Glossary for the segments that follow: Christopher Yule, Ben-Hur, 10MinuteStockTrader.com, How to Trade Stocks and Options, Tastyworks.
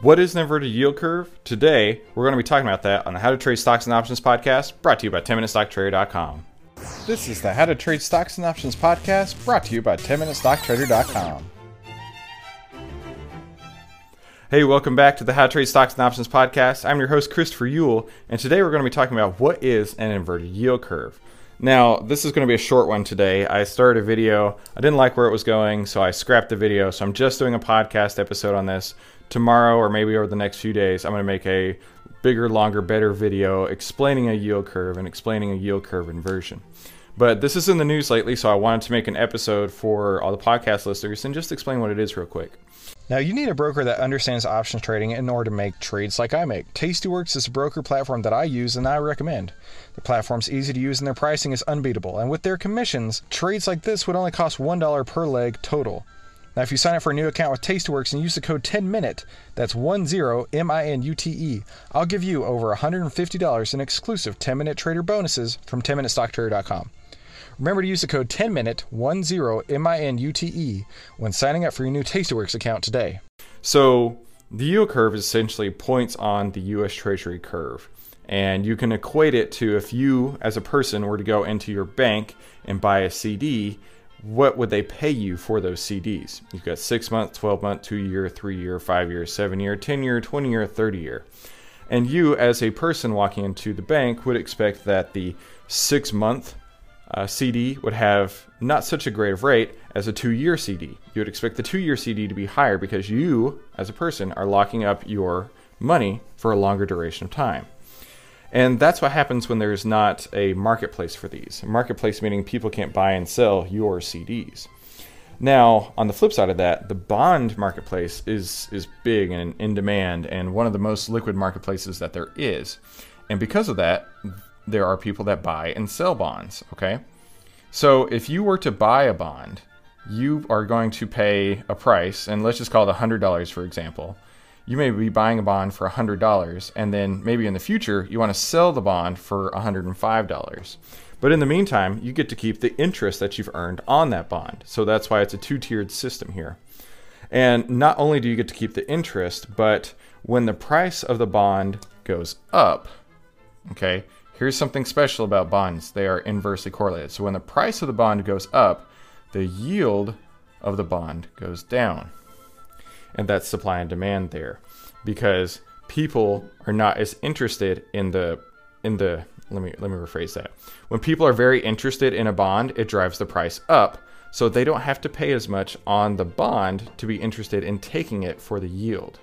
What is an inverted yield curve? Today, we're going to be talking about that on the How to Trade Stocks and Options podcast, brought to you by 10MinuteStockTrader.com. This is the How to Trade Stocks and Options podcast, brought to you by 10MinuteStockTrader.com. Hey, welcome back to the How to Trade Stocks and Options podcast. I'm your host, Christopher Yule, and today we're going to be talking about what is an inverted yield curve. Now, this is going to be a short one today. I started a video. I didn't like where it was going, so I scrapped the video. So I'm just doing a podcast episode on this. Tomorrow, or maybe over the next few days, I'm going to make a bigger, longer, better video explaining a yield curve and explaining a yield curve inversion. But this is in the news lately, so I wanted to make an episode for all the podcast listeners and just explain what it is real quick. Now, you need a broker that understands options trading in order to make trades like I make. Tastyworks is a broker platform that I use and I recommend. The platform's easy to use and their pricing is unbeatable. And with their commissions, trades like this would only cost $1 per leg total. Now, if you sign up for a new account with Tastyworks and use the code 10MINUTE, that's 10MINUTE, I'll give you over $150 in exclusive 10-minute trader bonuses from 10MinuteStockTrader.com. Remember to use the code 10MINUTE, 10MINUTE, when signing up for your new Tastyworks account today. So the yield curve essentially points on the U.S. Treasury curve. And you can equate it to if you, as a person, were to go into your bank and buy a CD, what would they pay you for those CDs? You've got 6 month, 12 month, 2 year, 3 year, 5 year, 7 year, 10 year, 20 year, 30 year. And you, as a person walking into the bank, would expect that the 6 month CD would have not such a great of rate as a 2 year CD. You would expect the 2 year CD to be higher because you, as a person, are locking up your money for a longer duration of time. And that's what happens when there's not a marketplace for these. Marketplace meaning people can't buy and sell your CDs. Now, on the flip side of that, the bond marketplace is big and in demand and one of the most liquid marketplaces that there is. And because of that, there are people that buy and sell bonds, okay? So if you were to buy a bond, you are going to pay a price, and let's just call it $100, for example. You may be buying a bond for $100, and then maybe in the future, you want to sell the bond for $105. But in the meantime, you get to keep the interest that you've earned on that bond. So that's why it's a two-tiered system here. And not only do you get to keep the interest, but when the price of the bond goes up, okay, here's something special about bonds. They are inversely correlated. So when the price of the bond goes up, the yield of the bond goes down. And that's supply and demand there, because people are not as interested in the let me rephrase that. When people are very interested in a bond, it drives the price up, so they don't have to pay as much on the bond to be interested in taking it for the yield.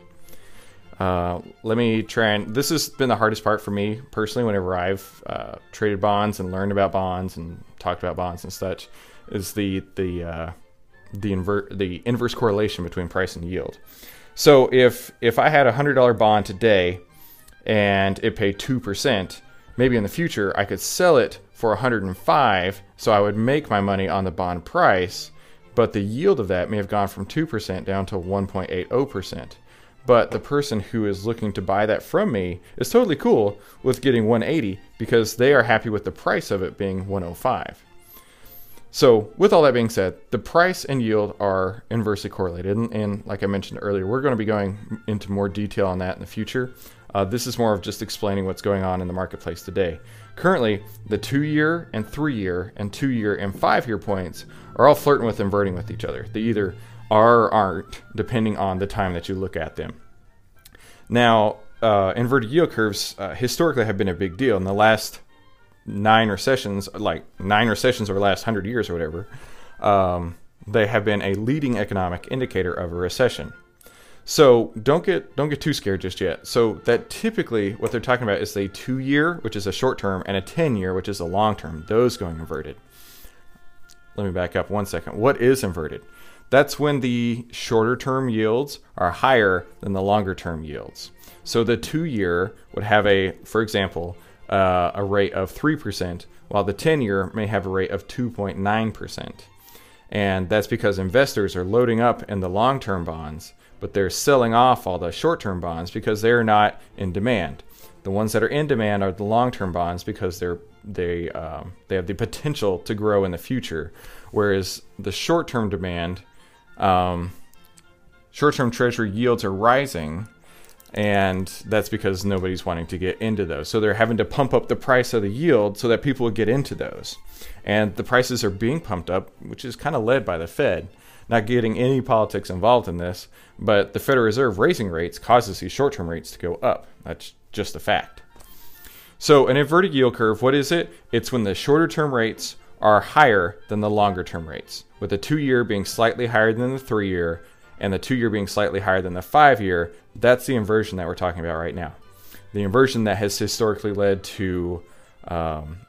Let me try, and this has been the hardest part for me personally whenever I've traded bonds and learned about bonds and talked about bonds and such, is the inverse correlation between price and yield. So if I had a $100 bond today and it paid 2%, maybe in the future I could sell it for 105, so I would make my money on the bond price, but the yield of that may have gone from 2% down to 1.80%. But the person who is looking to buy that from me is totally cool with getting 180 because they are happy with the price of it being 105. So with all that being said, the price and yield are inversely correlated. And like I mentioned earlier, we're going to be going into more detail on that in the future. This is more of just explaining what's going on in the marketplace today. Currently, the 2 year and 3 year and 2 year and 5 year points are all flirting with inverting with each other. They either are or aren't, depending on the time that you look at them. Now, inverted yield curves historically have been a big deal. In the last 9 recessions over the last 100 years or whatever, they have been a leading economic indicator of a recession. So don't get too scared just yet. So that typically what they're talking about is a 2 year, which is a short term, and a 10 year, which is a long term, those going inverted. Let me back up 1 second. What is inverted? That's when the shorter term yields are higher than the longer term yields. So the 2 year would have a, for example, a rate of 3%, while the 10-year may have a rate of 2.9%. And that's because investors are loading up in the long-term bonds, but they're selling off all the short-term bonds because they're not in demand. The ones that are in demand are the long-term bonds because they have the potential to grow in the future, whereas the short-term demand, short-term treasury yields are rising, and that's because nobody's wanting to get into those. So they're having to pump up the price of the yield so that people will get into those. And the prices are being pumped up, which is kind of led by the Fed. Not getting any politics involved in this, but the Federal Reserve raising rates causes these short-term rates to go up. That's just a fact. So an inverted yield curve, what is it? It's when the shorter-term rates are higher than the longer-term rates, with the 2-year being slightly higher than the 3-year and the 2-year being slightly higher than the 5-year. That's the inversion that we're talking about right now. The inversion that has historically led to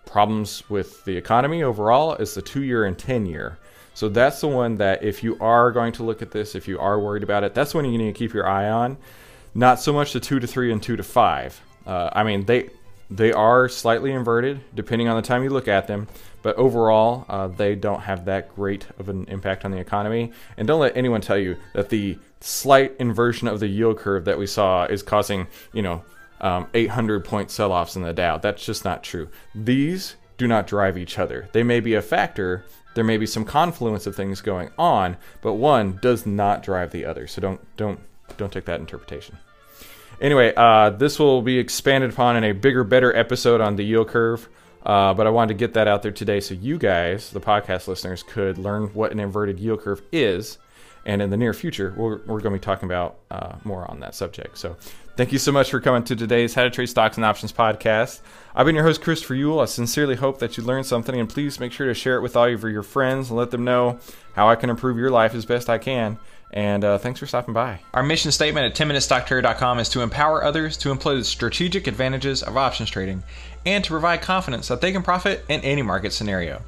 problems with the economy overall is the 2-year and 10-year. So that's the one that if you are going to look at this, if you are worried about it, that's one you need to keep your eye on. Not so much the 2 to 3 and 2 to 5. I mean, they are slightly inverted depending on the time you look at them, but overall they don't have that great of an impact on the economy. And don't let anyone tell you that the slight inversion of the yield curve that we saw is causing 800-point sell-offs in the Dow. That's just not true. These do not drive each other. They may be a factor. There may be some confluence of things going on, but one does not drive the other. So don't take that interpretation. Anyway, this will be expanded upon in a bigger, better episode on the yield curve. But I wanted to get that out there today so you guys, the podcast listeners, could learn what an inverted yield curve is. And in the near future, we're going to be talking about more on that subject. So thank you so much for coming to today's How to Trade Stocks and Options podcast. I've been your host, Christopher Yule. I sincerely hope that you learned something, and please make sure to share it with all of your friends and let them know how I can improve your life as best I can. And thanks for stopping by. Our mission statement at 10MinuteStockTrader.com is to empower others to employ the strategic advantages of options trading and to provide confidence that they can profit in any market scenario.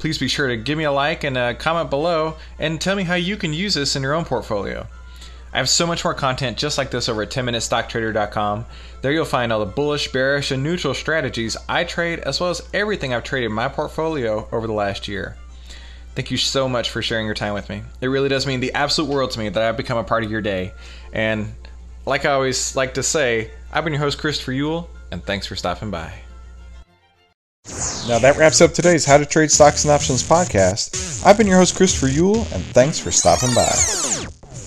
Please be sure to give me a like and a comment below and tell me how you can use this in your own portfolio. I have so much more content just like this over at 10MinuteStockTrader.com. There you'll find all the bullish, bearish, and neutral strategies I trade, as well as everything I've traded in my portfolio over the last year. Thank you so much for sharing your time with me. It really does mean the absolute world to me that I've become a part of your day. And like I always like to say, I've been your host, Christopher Yule, and thanks for stopping by. Now that wraps up today's How to Trade Stocks and Options podcast. I've been your host, Christopher Yule, and thanks for stopping by.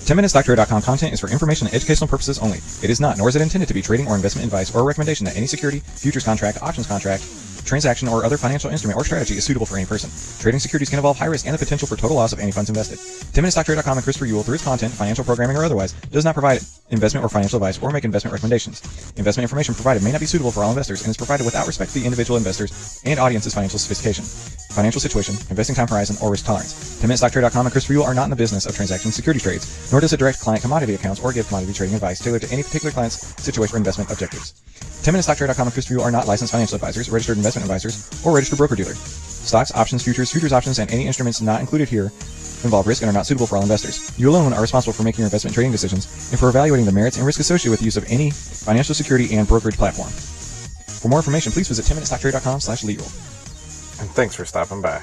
10MinuteStockTrader.com content is for information and educational purposes only. It is not, nor is it intended to be trading or investment advice or a recommendation that any security, futures contract, options contract, transaction, or other financial instrument or strategy is suitable for any person. Trading securities can involve high risk and the potential for total loss of any funds invested. 10MinuteStockTrader.com and Christopher Yule, through its content, financial programming, or otherwise, does not provide investment or financial advice or make investment recommendations. Investment information provided may not be suitable for all investors and is provided without respect to the individual investors and audience's financial sophistication, financial situation, investing time horizon, or risk tolerance. 10MinuteStockTrader.com and Christopher Yule are not in the business of transacting security trades, nor does it direct client commodity accounts or give commodity trading advice tailored to any particular client's situation or investment objectives. 10MinuteStockTrader.com and Christopher Yule are not licensed financial advisors, registered investment advisors, or registered broker-dealer. Stocks, options, futures, futures options, and any instruments not included here involve risk and are not suitable for all investors. You alone are responsible for making your investment trading decisions and for evaluating the merits and risk associated with the use of any financial security and brokerage platform. For more information, please visit 10MinuteStockTrader.com/legal. And thanks for stopping by.